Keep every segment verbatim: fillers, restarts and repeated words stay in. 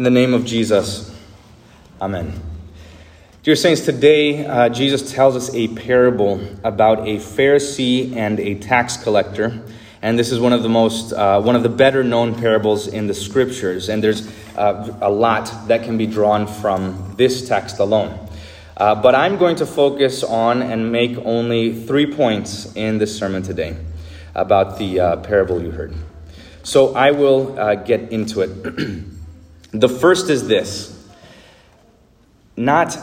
In the name of Jesus, amen. Dear saints, today uh, Jesus tells us a parable about a Pharisee and a tax collector, and this is one of the most, uh, one of the better known parables in the scriptures. And there's uh, a lot that can be drawn from this text alone. Uh, but I'm going to focus on and make only three points in this sermon today about the uh, parable you heard. So I will uh, get into it. The first is this. Not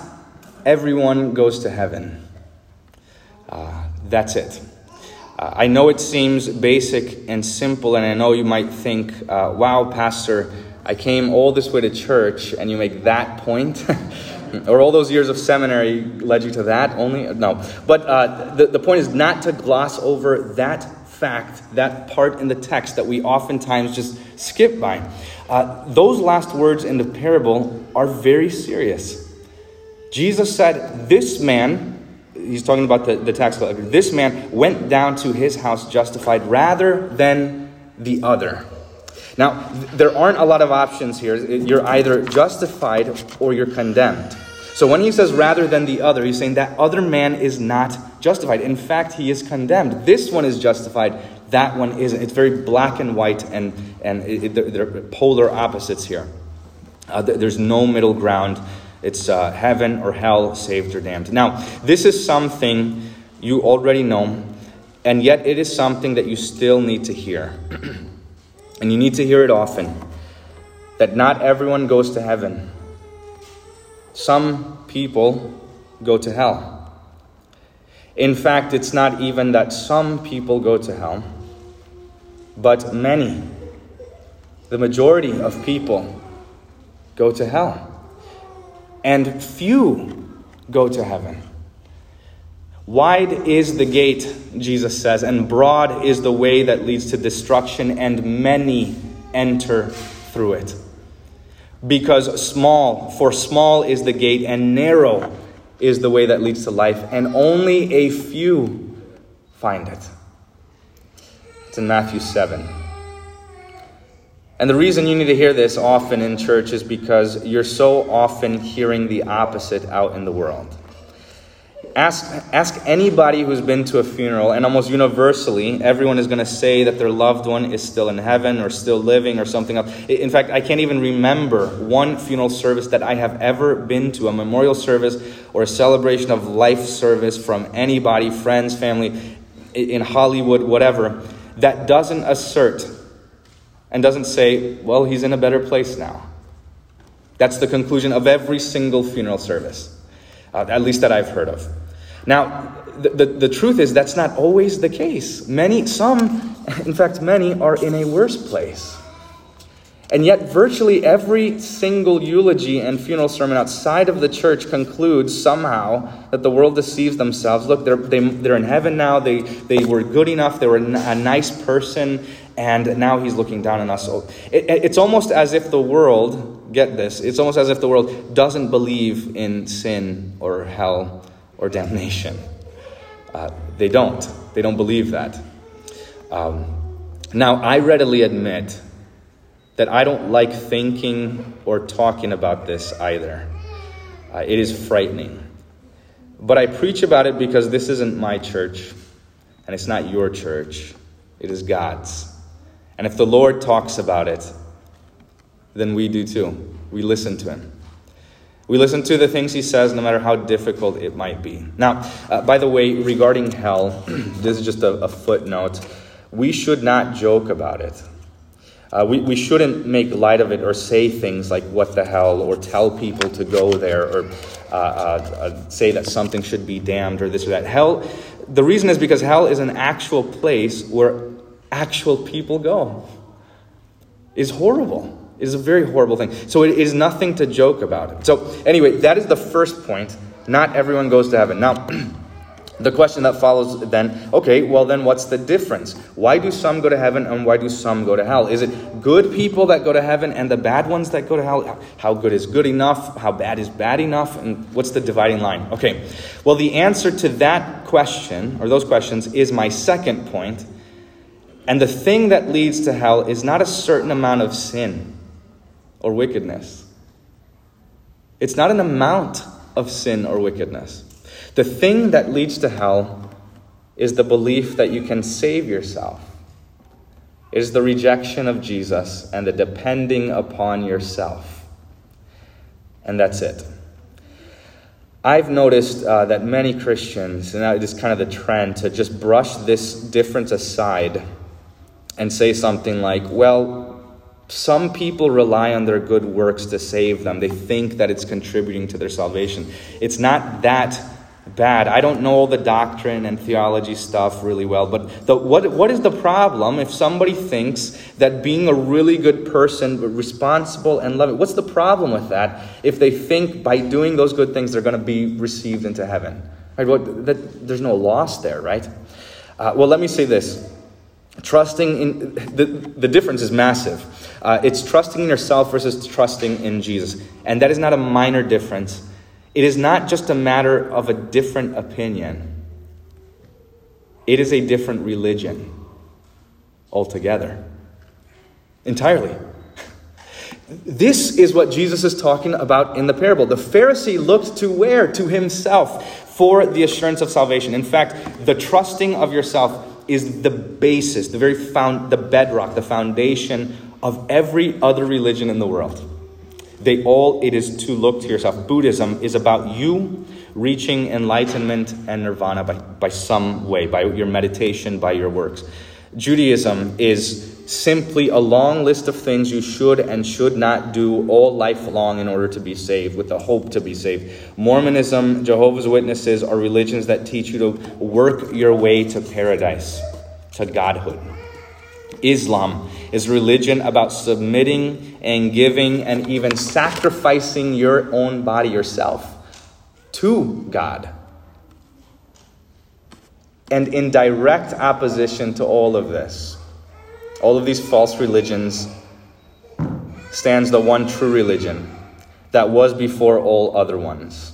everyone goes to heaven. Uh, that's it. Uh, I know it seems basic and simple, and I know you might think, uh, wow, Pastor, I came all this way to church, and you make that point? Or all those years of seminary led you to that only? No. But uh, the, the point is not to gloss over that fact, that part in the text that we oftentimes just skip by. Uh, those last words in the parable are very serious. Jesus said, this man, he's talking about the, the tax collector, this man went down to his house justified rather than the other. Now, th- there aren't a lot of options here. You're either justified or you're condemned. So when he says rather than the other, he's saying that other man is not justified. In fact, he is condemned. This one is justified. That one isn't. It's very black and white, and, and it, it, they're polar opposites here. Uh, there's no middle ground. It's uh, heaven or hell, saved or damned. Now, this is something you already know, and yet it is something that you still need to hear. And you need to hear it often, that not everyone goes to heaven. Some people go to hell. In fact, it's not even that some people go to hell, but many, the majority of people, go to hell. And few go to heaven. Wide is the gate, Jesus says, and broad is the way that leads to destruction, and many enter through it. Because small, for small is the gate, and narrow is the way that leads to life, and only a few find it. It's in Matthew seven. And the reason you need to hear this often in church is because you're so often hearing the opposite out in the world. Ask, ask anybody who's been to a funeral, and almost universally, everyone is going to say that their loved one is still in heaven or still living or something else. In fact, I can't even remember one funeral service that I have ever been to, a memorial service or a celebration of life service from anybody, friends, family, in Hollywood, whatever, that doesn't assert and doesn't say, well, he's in a better place now. That's the conclusion of every single funeral service, uh, at least that I've heard of. Now, the, the, the truth is that's not always the case. Many, some, in fact, many are in a worse place. And yet virtually every single eulogy and funeral sermon outside of the church concludes somehow that the world deceives themselves. Look, they're, they, they're in heaven now. They, they were good enough. They were a nice person. And now he's looking down on us. It, it's almost as if the world, get this, it's almost as if the world doesn't believe in sin or hell or damnation. Uh, they don't. They don't believe that. Um, now, I readily admit that I don't like thinking or talking about this either. Uh, it is frightening. But I preach about it because this isn't my church, and it's not your church. It is God's. And if the Lord talks about it, then we do too. We listen to him. We listen to the things he says, no matter how difficult it might be. Now, uh, by the way, regarding hell, this is just a, a footnote. We should not joke about it. Uh, we, we shouldn't make light of it or say things like, what the hell, or tell people to go there, or uh, uh, uh, say that something should be damned, or this or that. Hell, the reason is because hell is an actual place where actual people go. It's horrible. It's a very horrible thing. So it is nothing to joke about. So anyway, that is the first point. Not everyone goes to heaven. Now, the question that follows then, okay, well then what's the difference? Why do some go to heaven and why do some go to hell? Is it good people that go to heaven and the bad ones that go to hell? How good is good enough? How bad is bad enough? And what's the dividing line? Okay, well the answer to that question, or those questions, is my second point. And the thing that leads to hell is not a certain amount of sin or wickedness. It's not an amount of sin or wickedness. The thing that leads to hell is the belief that you can save yourself. It is the rejection of Jesus and the depending upon yourself. And that's it. I've noticed uh, that many Christians, and it is kind of the trend to just brush this difference aside and say something like, well, some people rely on their good works to save them. They think that it's contributing to their salvation. It's not that bad. I don't know the doctrine and theology stuff really well, but the, what what is the problem if somebody thinks that being a really good person, responsible and loving, what's the problem with that if they think by doing those good things they're going to be received into heaven? Right? What, that, there's no loss there, right? Uh, well, let me say this. Trusting in, the, the difference is massive. Uh, it's trusting in yourself versus trusting in Jesus. And that is not a minor difference. It is not just a matter of a different opinion. It is a different religion altogether. Entirely. This is what Jesus is talking about in the parable. The Pharisee looked to where? To himself for the assurance of salvation. In fact, the trusting of yourself is the basis, the very found, the bedrock, the foundation of every other religion in the world. They all, it is to look to yourself. Buddhism is about you reaching enlightenment and nirvana by, by some way, by your meditation, by your works. Judaism is simply a long list of things you should and should not do all life long in order to be saved, with the hope to be saved. Mormonism, Jehovah's Witnesses are religions that teach you to work your way to paradise, to godhood. Islam is religion about submitting and giving and even sacrificing your own body, yourself, to God. And in direct opposition to all of this, all of these false religions, stands the one true religion that was before all other ones.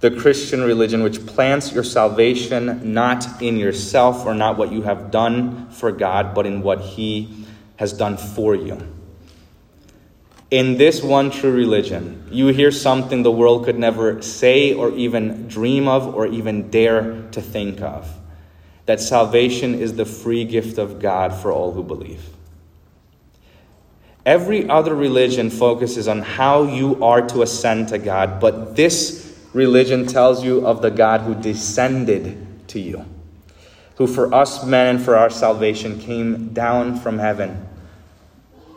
The Christian religion, which plants your salvation not in yourself or not what you have done for God, but in what He has done for you. In this one true religion, you hear something the world could never say or even dream of or even dare to think of. That salvation is the free gift of God for all who believe. Every other religion focuses on how you are to ascend to God, but this religion tells you of the God who descended to you, who for us men and for our salvation came down from heaven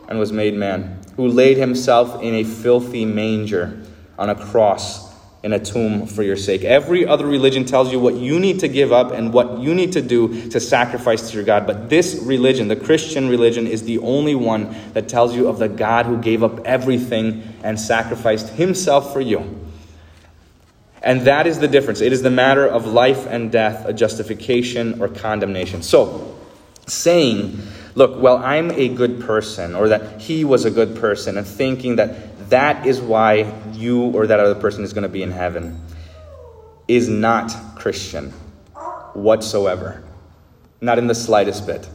and was made man, who laid himself in a filthy manger on a cross, in a tomb for your sake. Every other religion tells you what you need to give up and what you need to do to sacrifice to your God. But this religion, the Christian religion, is the only one that tells you of the God who gave up everything and sacrificed himself for you. And that is the difference. It is the matter of life and death, a justification or condemnation. So, saying, look, well, I'm a good person, or that he was a good person, and thinking that that is why you or that other person is going to be in heaven, is not Christian whatsoever. Not in the slightest bit.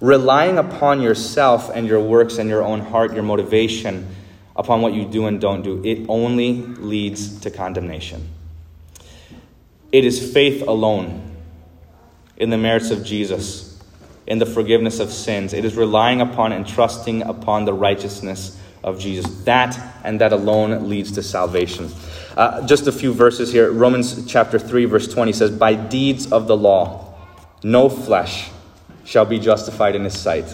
Relying upon yourself and your works and your own heart, your motivation, upon what you do and don't do, it only leads to condemnation. It is faith alone in the merits of Jesus, in the forgiveness of sins. It is relying upon and trusting upon the righteousness of Jesus. That and that alone leads to salvation. Uh, just a few verses here. Romans chapter three, verse twenty says, by deeds of the law, no flesh shall be justified in his sight.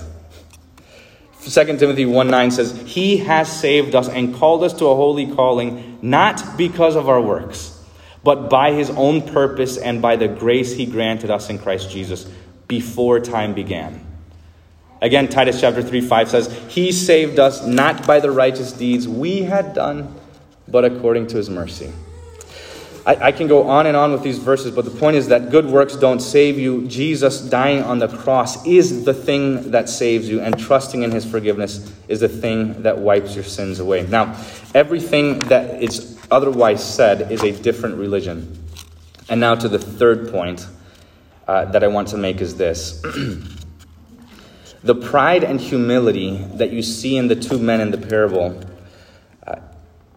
Second Timothy one nine says, he has saved us and called us to a holy calling, not because of our works, but by his own purpose and by the grace he granted us in Christ Jesus before time began. Again, Titus chapter three, five says, he saved us not by the righteous deeds we had done, but according to his mercy. I, I can go on and on with these verses, but the point is that good works don't save you. Jesus dying on the cross is the thing that saves you, and trusting in his forgiveness is the thing that wipes your sins away. Now, everything that is otherwise said is a different religion. And now to the third point uh, that I want to make is this. The pride and humility that you see in the two men in the parable uh,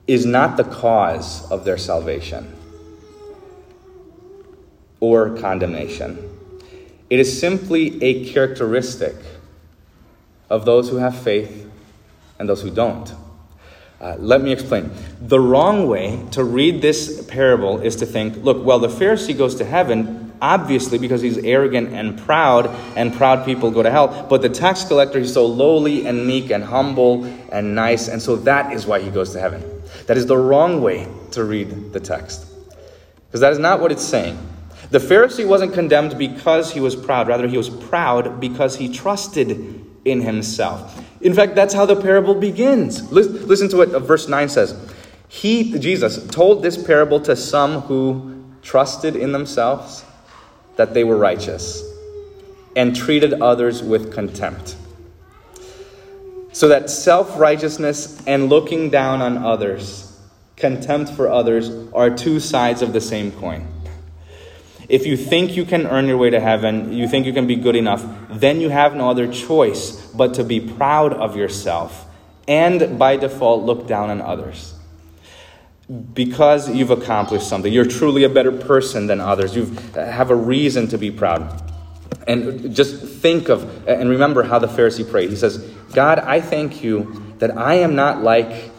is not the cause of their salvation or condemnation. It is simply a characteristic of those who have faith and those who don't. Uh, let me explain. The wrong way to read this parable is to think, look, well, the Pharisee goes to heaven, obviously, because he's arrogant and proud, and proud people go to hell. But the tax collector, he's so lowly and meek and humble and nice, and so that is why he goes to heaven. That is the wrong way to read the text, because that is not what it's saying. The Pharisee wasn't condemned because he was proud. Rather, he was proud because he trusted in himself. In fact, that's how the parable begins. Listen to what verse nine says. He, Jesus, told this parable to some who trusted in themselves that they were righteous and treated others with contempt. So that self-righteousness and looking down on others, contempt for others, are two sides of the same coin. If you think you can earn your way to heaven, you think you can be good enough, then you have no other choice but to be proud of yourself and by default look down on others. Because you've accomplished something, you're truly a better person than others. You have a reason to be proud. And just think of and remember how the Pharisee prayed. He says, God, I thank you that I am not like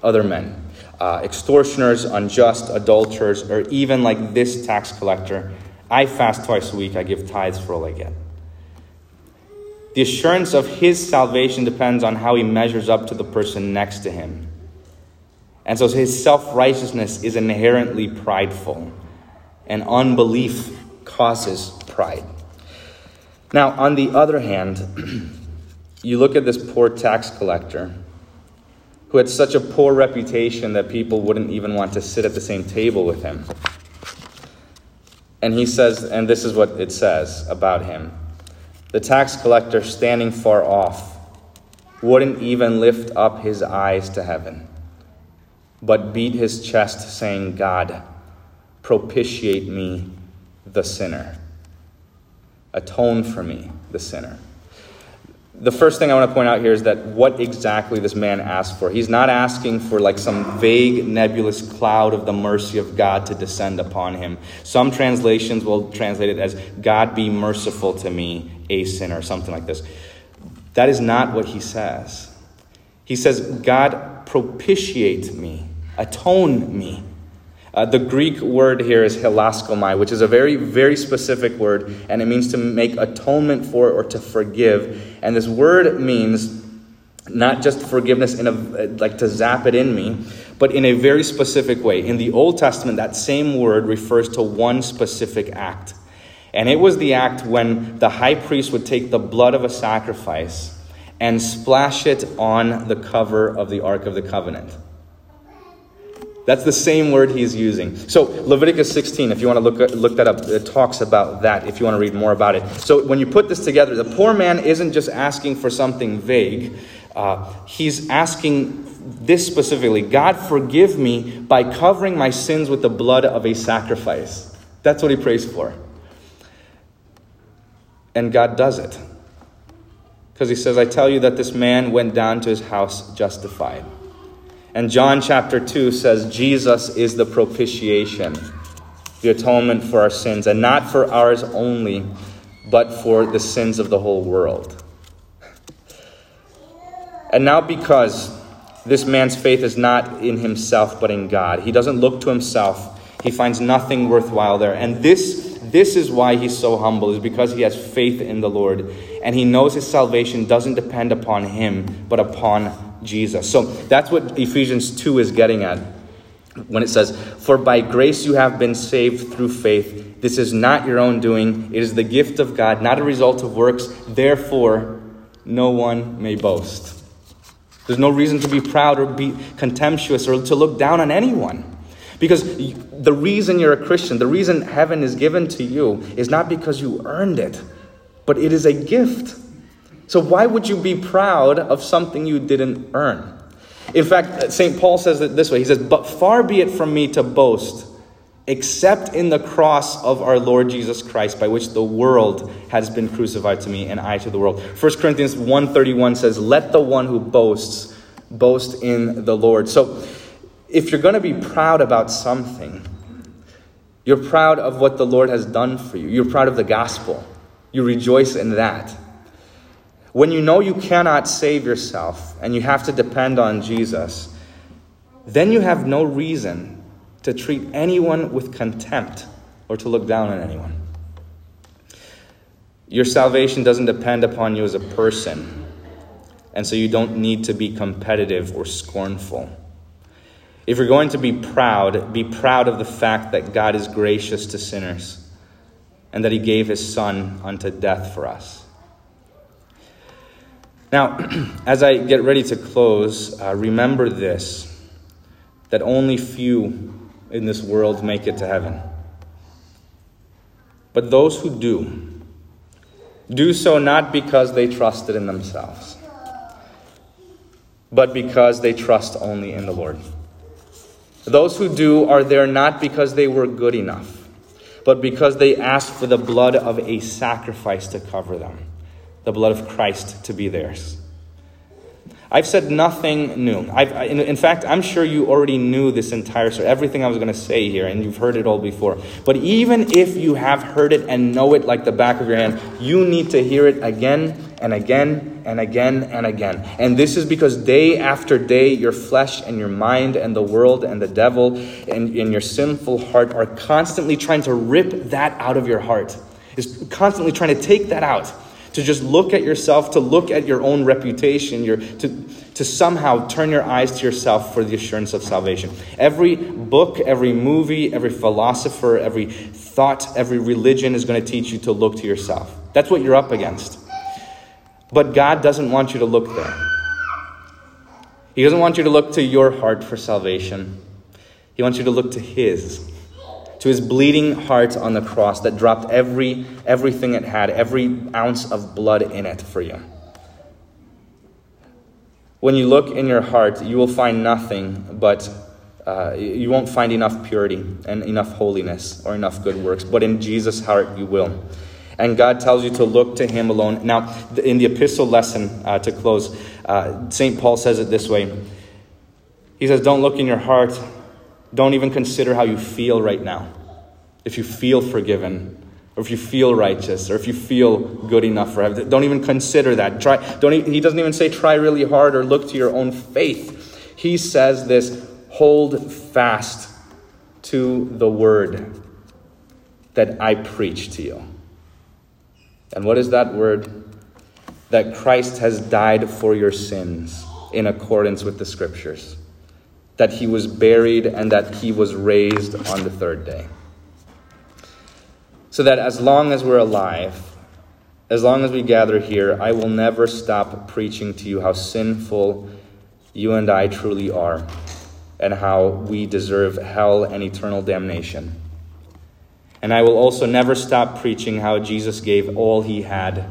other men. Uh, extortioners, unjust, adulterers, or even like this tax collector. I fast twice a week. I give tithes for all I get. The assurance of his salvation depends on how he measures up to the person next to him. And so his self-righteousness is inherently prideful, and unbelief causes pride. Now, on the other hand, you look at this poor tax collector who had such a poor reputation that people wouldn't even want to sit at the same table with him. And he says, and this is what it says about him, the tax collector standing far off wouldn't even lift up his eyes to heaven, but beat his chest saying, God, propitiate me, the sinner. Atone for me, the sinner. The first thing I want to point out here is that what exactly this man asked for. He's not asking for like some vague, nebulous cloud of the mercy of God to descend upon him. Some translations will translate it as, God be merciful to me, a sinner, something like this. That is not what he says. He says, God, propitiate me, atone me. Uh, the Greek word here is hilaskomai, which is a very, very specific word, and it means to make atonement for or to forgive. And this word means not just forgiveness in a like to zap it in me, but in a very specific way. In the Old Testament, that same word refers to one specific act. And it was the act when the high priest would take the blood of a sacrifice and splash it on the cover of the Ark of the Covenant. That's the same word he's using. So Leviticus sixteen, if you want to look look that up, it talks about that if you want to read more about it. So when you put this together, the poor man isn't just asking for something vague. Uh, he's asking this specifically. God, forgive me by covering my sins with the blood of a sacrifice. That's what he prays for. And God does it. Because he says, I tell you that this man went down to his house justified. And John chapter two says Jesus is the propitiation, the atonement for our sins, and not for ours only, but for the sins of the whole world. And now because this man's faith is not in himself, but in God, he doesn't look to himself. He finds nothing worthwhile there. And this, this is why he's so humble, is because he has faith in the Lord. And he knows his salvation doesn't depend upon him, but upon God. Jesus. So that's what Ephesians two is getting at when it says, for by grace you have been saved through faith. This is not your own doing. It is the gift of God, not a result of works. Therefore, no one may boast. There's no reason to be proud or be contemptuous or to look down on anyone. Because the reason you're a Christian, the reason heaven is given to you is not because you earned it, but it is a gift. So why would you be proud of something you didn't earn? In fact, Saint Paul says it this way. He says, but far be it from me to boast, except in the cross of our Lord Jesus Christ, by which the world has been crucified to me and I to the world. First Corinthians one thirty-one says, let the one who boasts, boast in the Lord. So if you're going to be proud about something, you're proud of what the Lord has done for you. You're proud of the gospel. You rejoice in that. When you know you cannot save yourself and you have to depend on Jesus, then you have no reason to treat anyone with contempt or to look down on anyone. Your salvation doesn't depend upon you as a person, and so you don't need to be competitive or scornful. If you're going to be proud, be proud of the fact that God is gracious to sinners and that he gave his son unto death for us. Now, as I get ready to close, uh, remember this, that only few in this world make it to heaven. But those who do, do so not because they trusted in themselves, but because they trust only in the Lord. Those who do are there not because they were good enough, but because they asked for the blood of a sacrifice to cover them, the blood of Christ to be theirs. I've said nothing new. I've, in, in fact, I'm sure you already knew this entire story, everything I was going to say here, and you've heard it all before. But even if you have heard it and know it like the back of your hand, you need to hear it again and again and again and again. And this is because day after day, your flesh and your mind and the world and the devil and, and your sinful heart are constantly trying to rip that out of your heart. It's constantly trying to take that out. To just look at yourself, to look at your own reputation, your, to, to somehow turn your eyes to yourself for the assurance of salvation. Every book, every movie, every philosopher, every thought, every religion is going to teach you to look to yourself. That's what you're up against. But God doesn't want you to look there. He doesn't want you to look to your heart for salvation. He wants you to look to his. To his bleeding heart on the cross that dropped every everything it had, every ounce of blood in it for you. When you look in your heart, you will find nothing but, uh, you won't find enough purity and enough holiness or enough good works, but in Jesus' heart you will. And God tells you to look to him alone. Now, in the epistle lesson, uh, to close, uh, Saint Paul says it this way. He says, don't look in your heart. Don't even consider how you feel right now. If you feel forgiven, or if you feel righteous, or if you feel good enough for heaven, don't even consider that. Try. Don't. Even, he doesn't even say try really hard or look to your own faith. He says this: hold fast to the word that I preach to you. And what is that word? That Christ has died for your sins in accordance with the scriptures. That he was buried, and that he was raised on the third day. So that as long as we're alive, as long as we gather here, I will never stop preaching to you how sinful you and I truly are, and how we deserve hell and eternal damnation. And I will also never stop preaching how Jesus gave all he had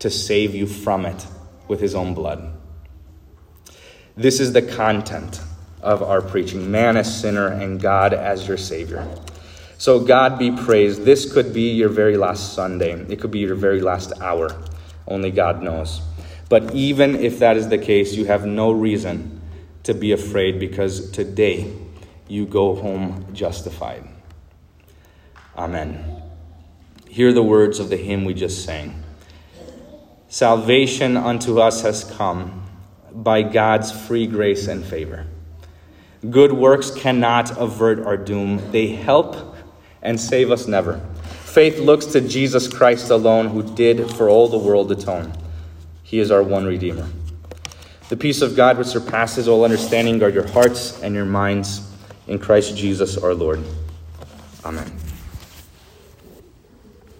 to save you from it with his own blood. This is the content of our preaching, man as sinner and God as your Savior. So God be praised. This could be your very last Sunday. It could be your very last hour. Only God knows. But even if that is the case, you have no reason to be afraid, because today you go home justified. Amen. Hear the words of the hymn we just sang. Salvation unto us has come by God's free grace and favor. Good works cannot avert our doom. They help and save us never. Faith looks to Jesus Christ alone, who did for all the world atone. He is our one Redeemer. The peace of God which surpasses all understanding guard your hearts and your minds in Christ Jesus our Lord. Amen.